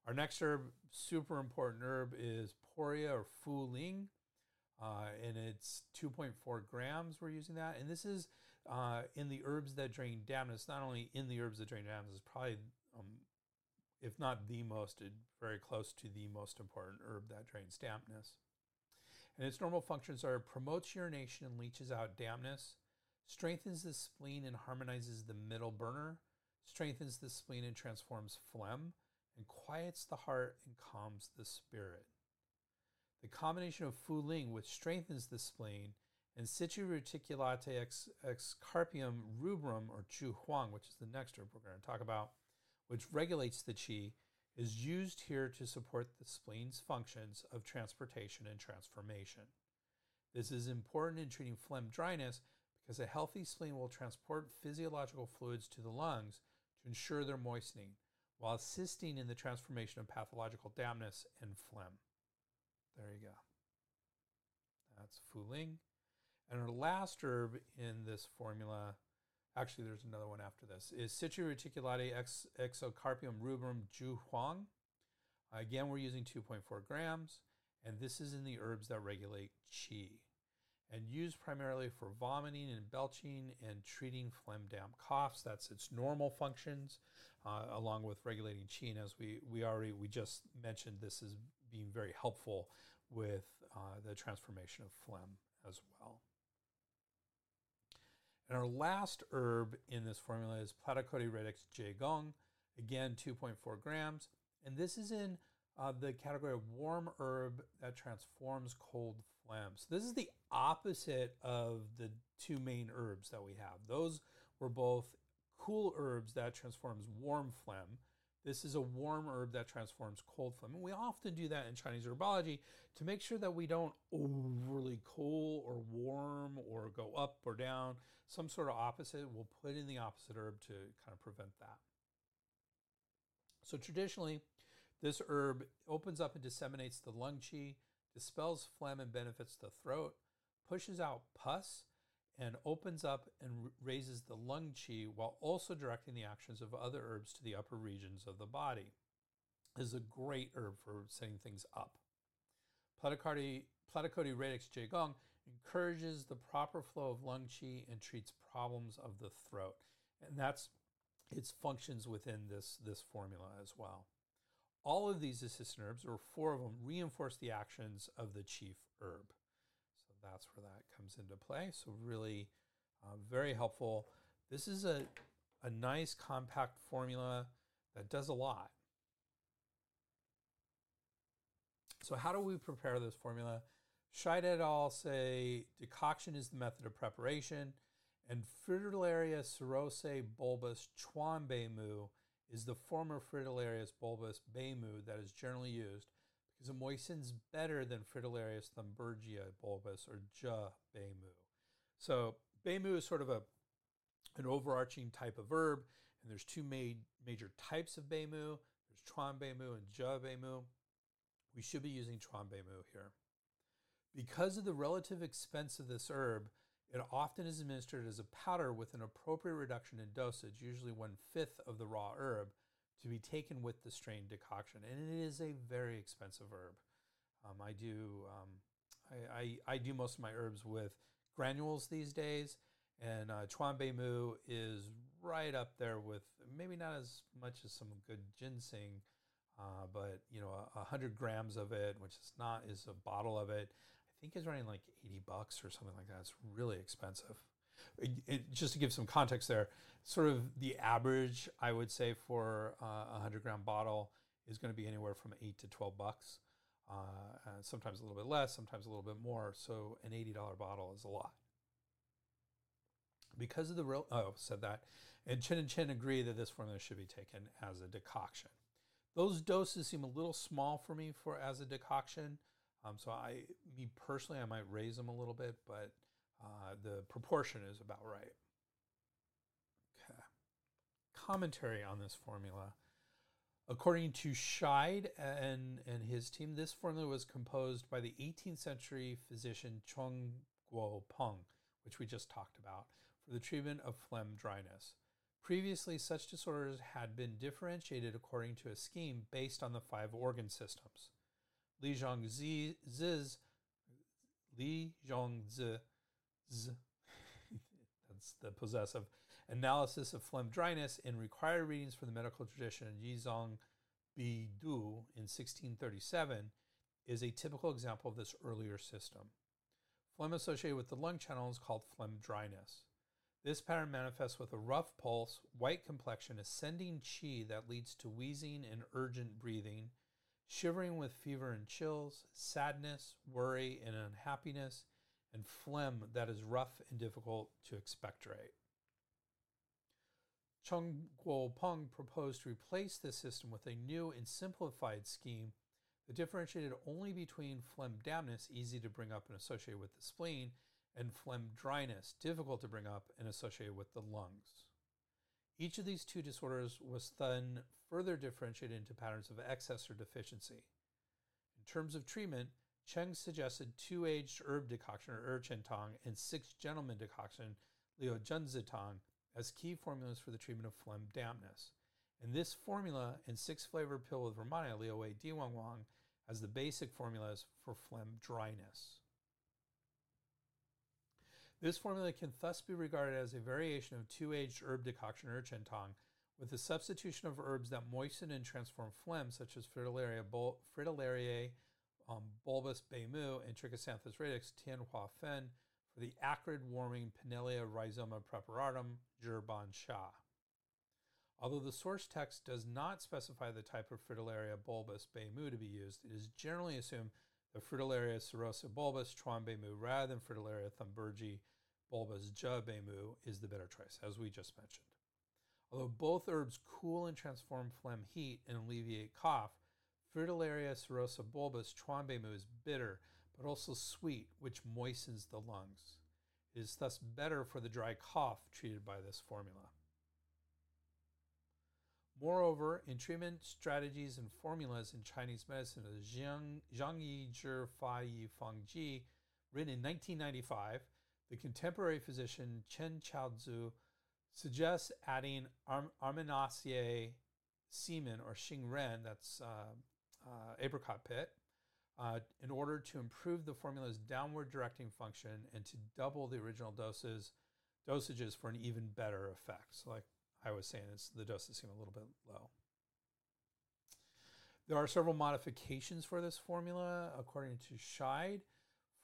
Our next herb, super important herb, is Poria, or Fu Ling, and it's 2.4 grams. We're using that, and this is in the herbs that drain dampness. Not only in the herbs that drain dampness, it's probably, if not the most, very close to the most important herb that drains dampness. And its normal functions are: promotes urination and leaches out dampness, strengthens the spleen and harmonizes the middle burner, strengthens the spleen and transforms phlegm, and quiets the heart and calms the spirit. The combination of Fu Ling, which strengthens the spleen, and Citri Reticulatae Exocarpium Rubrum, or Chu Huang, which is the next herb we're going to talk about, which regulates the qi, is used here to support the spleen's functions of transportation and transformation. This is important in treating phlegm dryness because a healthy spleen will transport physiological fluids to the lungs to ensure their moistening, while assisting in the transformation of pathological dampness and phlegm. There you go. That's Fu Ling. And our last herb in this formula, actually there's another one after this, is Citri Reticulatae Exocarpium Rubrum Juhuang. Again, we're using 2.4 grams, and this is in the herbs that regulate qi and used primarily for vomiting and belching and treating phlegm damp coughs. That's its normal functions, along with regulating qi. And as we just mentioned, this is being very helpful with the transformation of phlegm as well. And our last herb in this formula is Platycodi Radix Jegong, again 2.4 grams. And this is in the category of warm herb that transforms cold phlegm. So this is the opposite of the two main herbs that we have. Those were both cool herbs that transforms warm phlegm. This is a warm herb that transforms cold phlegm. And we often do that in Chinese herbology to make sure that we don't overly cool or warm or go up or down, some sort of opposite. We'll put in the opposite herb to kind of prevent that. So traditionally, this herb opens up and disseminates the lung qi, dispels phlegm and benefits the throat, pushes out pus, and opens up and raises the lung qi while also directing the actions of other herbs to the upper regions of the body. This is a great herb for setting things up. Platycodi Radix Jegong encourages the proper flow of lung qi and treats problems of the throat. And that's its functions within this formula as well. All of these assistant herbs, or four of them, reinforce the actions of the chief herb. That's where that comes into play. So really very helpful. This is a nice compact formula that does a lot. So how do we prepare this formula? Scheid et al. Say decoction is the method of preparation, and Fritillaria thunbergii bulbus chuan Bei Mu is the form of Fritillaria bulbus Bei Mu that is generally used, because it moistens better than Fritillaria thunbergii bulbus, or Bei Mu. So Bei Mu is sort of an overarching type of herb, and there's two major types of Bei Mu. There's Chuan Bei Mu and Bei Mu. We should be using Chuan Bei Mu here. Because of the relative expense of this herb, it often is administered as a powder with an appropriate reduction in dosage, usually 1/5 of the raw herb, to be taken with the strained decoction. And it is a very expensive herb. I do most of my herbs with granules these days, and Chuan Bei Mu is right up there with, maybe not as much as some good ginseng, but 100 grams of it, which is a bottle of it, I think is running like $80 or something like that. It's really expensive. Just to give some context there, sort of the average, I would say, for a 100-gram bottle is going to be anywhere from $8 to $12, sometimes a little bit less, sometimes a little bit more. So an $80 bottle is a lot. Because of the real, and Chen agree that this formula should be taken as a decoction. Those doses seem a little small for me as a decoction. So I might raise them a little bit, but the proportion is about right. Okay. Commentary on this formula. According to Scheid and his team, this formula was composed by the 18th century physician Cheng Guopeng, which we just talked about, for the treatment of phlegm dryness. Previously, such disorders had been differentiated according to a scheme based on the five organ systems. Li Zhongzi's that's the possessive analysis of phlegm dryness in required readings from the medical tradition Yizong Bidu in 1637 is a typical example of this earlier system. Phlegm associated with the lung channel is called phlegm dryness. This pattern manifests with a rough pulse, white complexion, ascending qi that leads to wheezing and urgent breathing, shivering with fever and chills, sadness, worry, and unhappiness, and phlegm that is rough and difficult to expectorate. Cheng Guopeng proposed to replace this system with a new and simplified scheme that differentiated only between phlegm dampness, easy to bring up and associated with the spleen, and phlegm dryness, difficult to bring up and associated with the lungs. Each of these two disorders was then further differentiated into patterns of excess or deficiency. In terms of treatment, Cheng suggested 2 aged herb decoction, or Erchen Tang, and 6 gentleman decoction, Liu Junzi Tang, as key formulas for the treatment of phlegm dampness. And this formula and 6 flavored pill with Romana, Liu Wei Di Wang Wang, as the basic formulas for phlegm dryness. This formula can thus be regarded as a variation of 2-aged herb decoction, Erchen Tang, with the substitution of herbs that moisten and transform phlegm, such as Fritillaria bulbus Bei Mu and Trichosanthes radix Tianhua Fen, for the acrid warming Pinellia rhizoma preparatum Zhiban Sha. Although the source text does not specify the type of Fritillaria bulbus Bei Mu to be used, it is generally assumed the Fritillaria serosa bulbus Chuan Bei Mu rather than Fritillaria thunbergii bulbus Zhe Bei Mu is the better choice, as we just mentioned. Although both herbs cool and transform phlegm heat and alleviate cough, Fritillaria serosa bulbus Chuan Bei Mu is bitter, but also sweet, which moistens the lungs. It is thus better for the dry cough treated by this formula. Moreover, in treatment strategies and formulas in Chinese medicine of the Zhang Yi Zhi Fa Yi Fang Ji, written in 1995, the contemporary physician Chen Chaozu suggests adding Armenaceae semen, or Xingren, that's apricot pit, in order to improve the formula's downward directing function and to double the original dosages for an even better effect. So like I was saying, the doses seem a little bit low. There are several modifications for this formula, according to Scheid.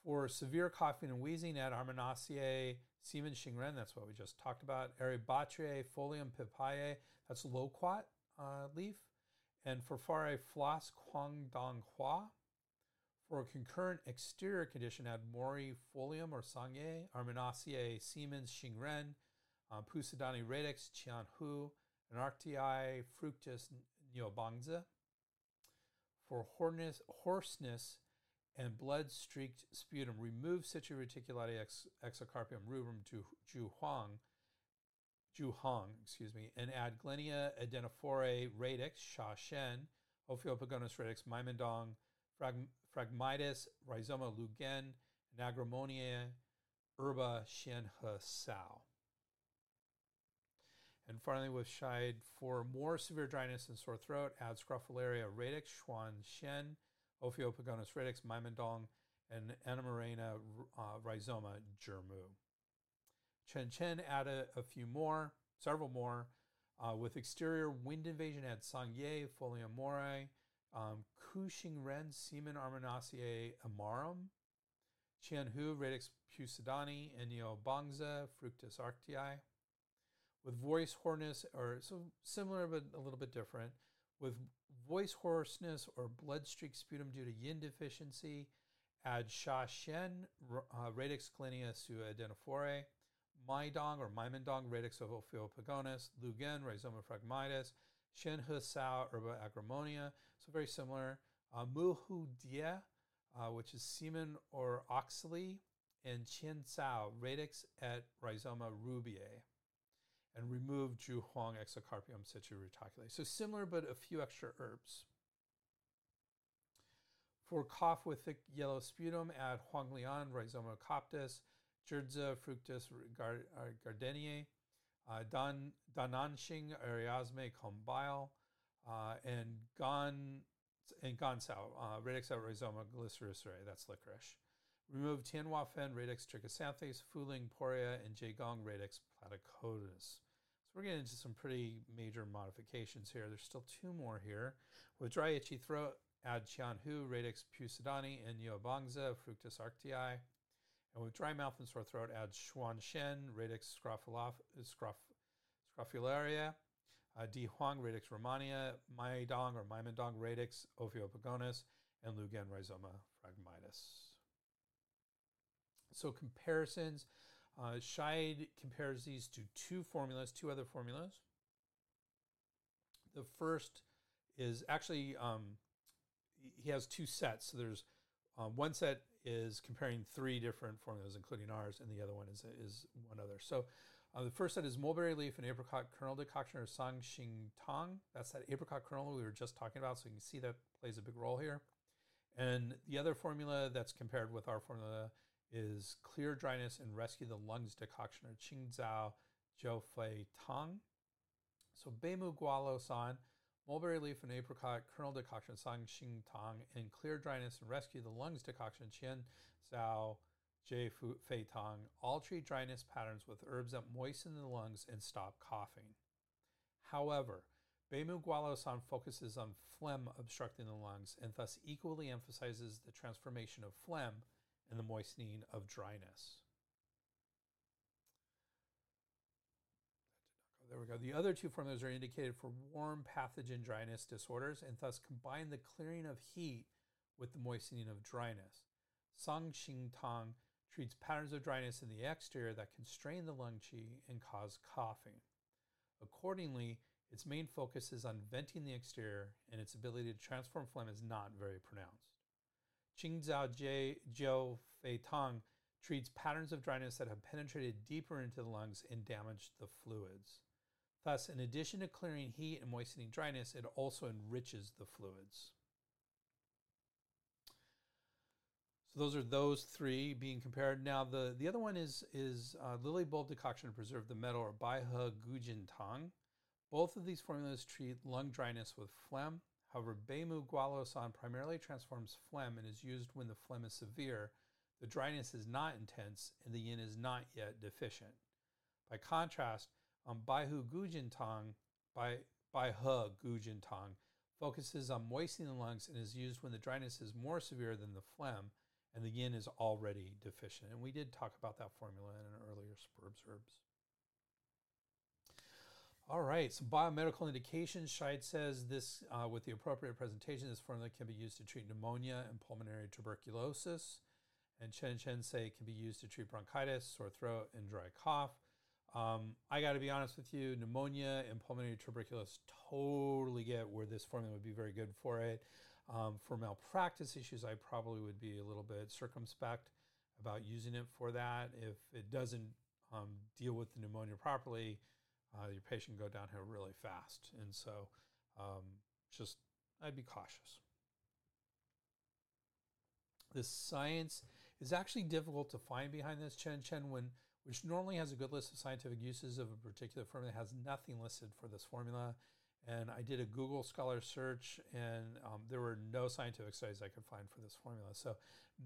For severe coughing and wheezing, add Armenaceae semen Xingren, that's what we just talked about, Erbaceae folium pipiae, that's loquat leaf, and Farfaret floss Quang Dong Hua. For a concurrent exterior condition, add Mori folium or Sangye, Armenaceae semen Xingren, Pusidani radix Qian Hu, and Arctii fructus Niobangzi. For hoarseness and blood-streaked sputum, remove Citri Reticulatae Exocarpium Rubrum Juhong, and add Glenia Adenifora radix Sha Shen, Ophiopagonus radix Maimendong, Phragmitis rhizoma Lugen, and Agrimonia herba Shen He Sao. And finally, with Scheid, for more severe dryness and sore throat, add Scrophularia radix Xuan Shen, Ophiopagonus radix Maimendong, and Anamorena rhizoma Jermu. Chen Chen added several more. With exterior wind invasion, add Sangye, Folium Morae, Kuxingren, Semen Armenaceae Amarum, Qianhu, radix Pusidani, Neo Bangza, Fructus Arctii. With voice hoarseness, or so similar but a little bit different, with voice hoarseness or blood-streaked sputum due to yin deficiency, add Sha Shen, radix Glenia sua adenifora, Maidong or Maimendong, radix of Ophiopagonus, Lugen, rhizoma phragmitis, Shen He Sao, herba Agrimonia, so very similar, Muhu Die, which is semen or oxalie, and Qian Sao, radix et rhizoma rubiae, and remove Juhuang exocarpium situ reticulae. So similar, but a few extra herbs. For cough with thick yellow sputum, add Huanglian, rhizoma coptis, Jerdza, fructus gardeniae, Dananxing, Ariasme, combile, and Gansao, radix at rhizoma glycericerae, that's licorice. Remove Tianhua Fen, radix Trichosanthes, Fuling, Poria, and Jaegong, radix Platycodus. So we're getting into some pretty major modifications here. There's still 2 more here. With dry, itchy throat, add Qianhu, radix Pusidani, and Niobangza, Fructus Arctii. And with dry mouth and sore throat, add Xuanshen, radix Scrophularia, Di Huang, radix Romania, Maidong or Maimendong, radix Ophiopagonus, and Lugen, rhizoma phragmitis. So comparisons, Scheid compares these to 2 other formulas. The first is actually, he has 2 sets. So there's one set is comparing 3 different formulas, including ours, and the other one is one other. So The first set is mulberry leaf and apricot kernel decoction, or sang xing tang. That's that apricot kernel we were just talking about, so you can see that plays a big role here. And the other formula that's compared with our formula is clear dryness and rescue the lungs decoction, or qingzao jiufei tang. So Bei Mu Gua Lou San, mulberry leaf and apricot kernel decoction, sang xing tang, and clear dryness and rescue the lungs decoction, qingzao jiufei tang, all treat dryness patterns with herbs that moisten the lungs and stop coughing. However, Bei Mu Gua Lou San focuses on phlegm obstructing the lungs and thus equally emphasizes the transformation of phlegm and the moistening of dryness. There we go. The other two formulas are indicated for warm pathogen dryness disorders and thus combine the clearing of heat with the moistening of dryness. Sang Xing Tang treats patterns of dryness in the exterior that constrain the lung qi and cause coughing. Accordingly, its main focus is on venting the exterior, and its ability to transform phlegm is not very pronounced. Qingzao Jiu Fei Tang treats patterns of dryness that have penetrated deeper into the lungs and damaged the fluids. Thus, in addition to clearing heat and moistening dryness, it also enriches the fluids. So those are those three being compared. Now, the other one is lily bulb decoction to preserve the metal, or Bai He Gujin Tang. Both of these formulas treat lung dryness with phlegm. However, Bei Mu Gua Lou San primarily transforms phlegm and is used when the phlegm is severe, the dryness is not intense, and the yin is not yet deficient. By contrast, Bai He Gujin Tang focuses on moistening the lungs and is used when the dryness is more severe than the phlegm and the yin is already deficient. And we did talk about that formula in an earlier Sperber's Herbs. All right, so biomedical indications. Scheid says this, with the appropriate presentation, this formula can be used to treat pneumonia and pulmonary tuberculosis. And Chen Chen say it can be used to treat bronchitis, sore throat, and dry cough. I got to be honest with you, pneumonia and pulmonary tuberculosis, totally get where this formula would be very good for it. For malpractice issues, I probably would be a little bit circumspect about using it for that. If it doesn't deal with the pneumonia properly, your patient go downhill really fast. And so I'd be cautious. The science is actually difficult to find behind this, Chen Chen, which normally has a good list of scientific uses of a particular formula, has nothing listed for this formula. And I did a Google Scholar search, and there were no scientific studies I could find for this formula. So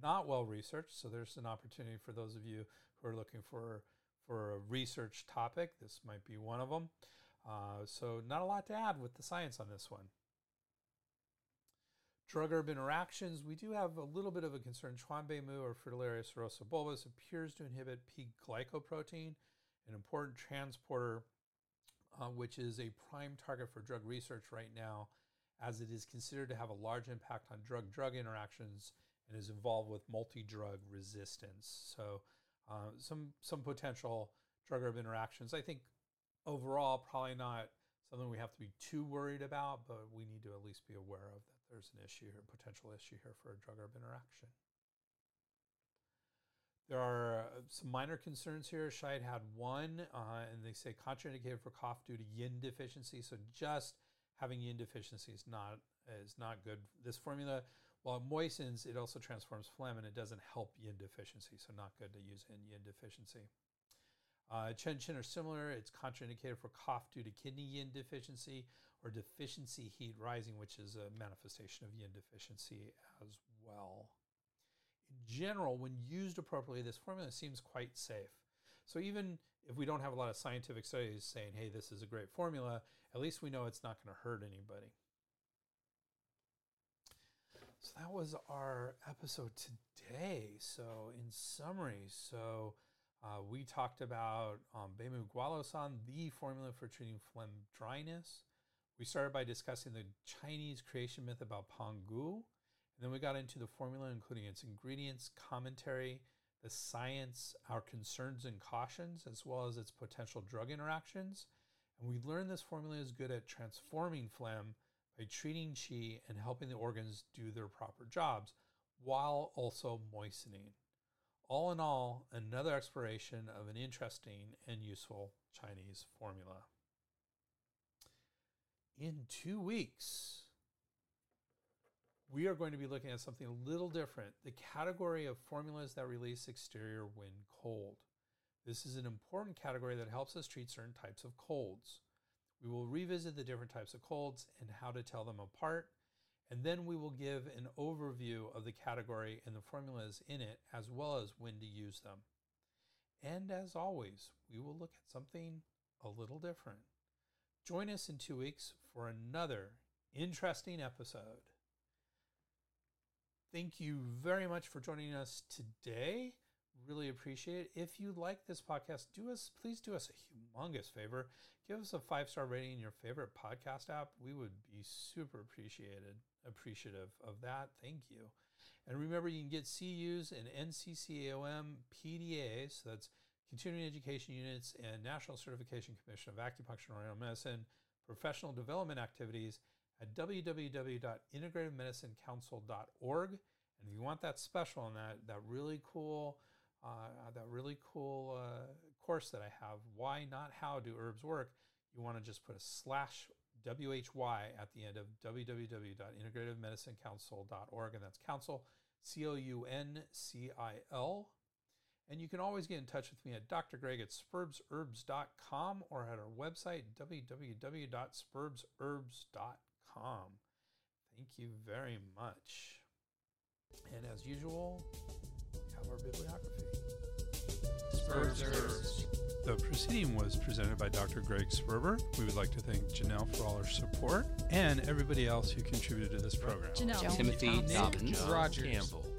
not well researched. So there's an opportunity for those of you who are looking for a research topic. This might be one of them. So not a lot to add with the science on this one. Drug-herb interactions. We do have a little bit of a concern. Chuanbei Mu, or Fritillaria serosa bulbus, appears to inhibit P-glycoprotein, an important transporter, which is a prime target for drug research right now, as it is considered to have a large impact on drug-drug interactions and is involved with multi-drug resistance. So some potential drug-herb interactions. I think overall probably not something we have to be too worried about, but we need to at least be aware of that. There's an issue here, potential issue here for a drug-herb interaction. There are some minor concerns here. Scheid had one, and they say contraindicated for cough due to yin deficiency. So just having yin deficiency is not good. This formula, while it moistens, it also transforms phlegm, and it doesn't help yin deficiency. So not good to use in yin deficiency. Chen Chen are similar. It's contraindicated for cough due to kidney yin deficiency or deficiency heat rising, which is a manifestation of yin deficiency as well. In general, when used appropriately, this formula seems quite safe. So even if we don't have a lot of scientific studies saying, hey, this is a great formula, at least we know it's not going to hurt anybody. So that was our episode today. So in summary, we talked about Bei Mu Gua Lou San, the formula for treating phlegm dryness. We started by discussing the Chinese creation myth about Pangu. And then we got into the formula, including its ingredients, commentary, the science, our concerns and cautions, as well as its potential drug interactions. And we learned this formula is good at transforming phlegm by treating qi and helping the organs do their proper jobs while also moistening. All in all, another exploration of an interesting and useful Chinese formula. In 2 weeks, we are going to be looking at something a little different, the category of formulas that release exterior when cold. This is an important category that helps us treat certain types of colds. We will revisit the different types of colds and how to tell them apart, and then we will give an overview of the category and the formulas in it, as well as when to use them. And as always, we will look at something a little different. Join us in 2 weeks for another interesting episode. Thank you very much for joining us today. Really appreciate it. If you like this podcast, please do us a humongous favor. Give us a 5-star rating in your favorite podcast app. We would be super appreciative of that. Thank you. And remember, you can get CUs and NCCAOM PDAs, so that's Continuing Education Units and National Certification Commission of Acupuncture and Oriental Medicine, professional development activities, at www.integrativemedicinecouncil.org. And if you want that special on that really cool course that I have, Why Not How Do Herbs Work, you want to just put a /WHY at the end of www.integrativemedicinecouncil.org, and that's council, COUNCIL. And you can always get in touch with me at drgreg@sperbersherbs.com or at our website, www.sperbersherbs.com. Thank you very much. And as usual, we have our bibliography. Sperber's Herbs. The proceeding was presented by Dr. Greg Sperber. We would like to thank Janelle for all her support and everybody else who contributed to this program. Janelle. Timothy Dobbins. Rogers. Campbell.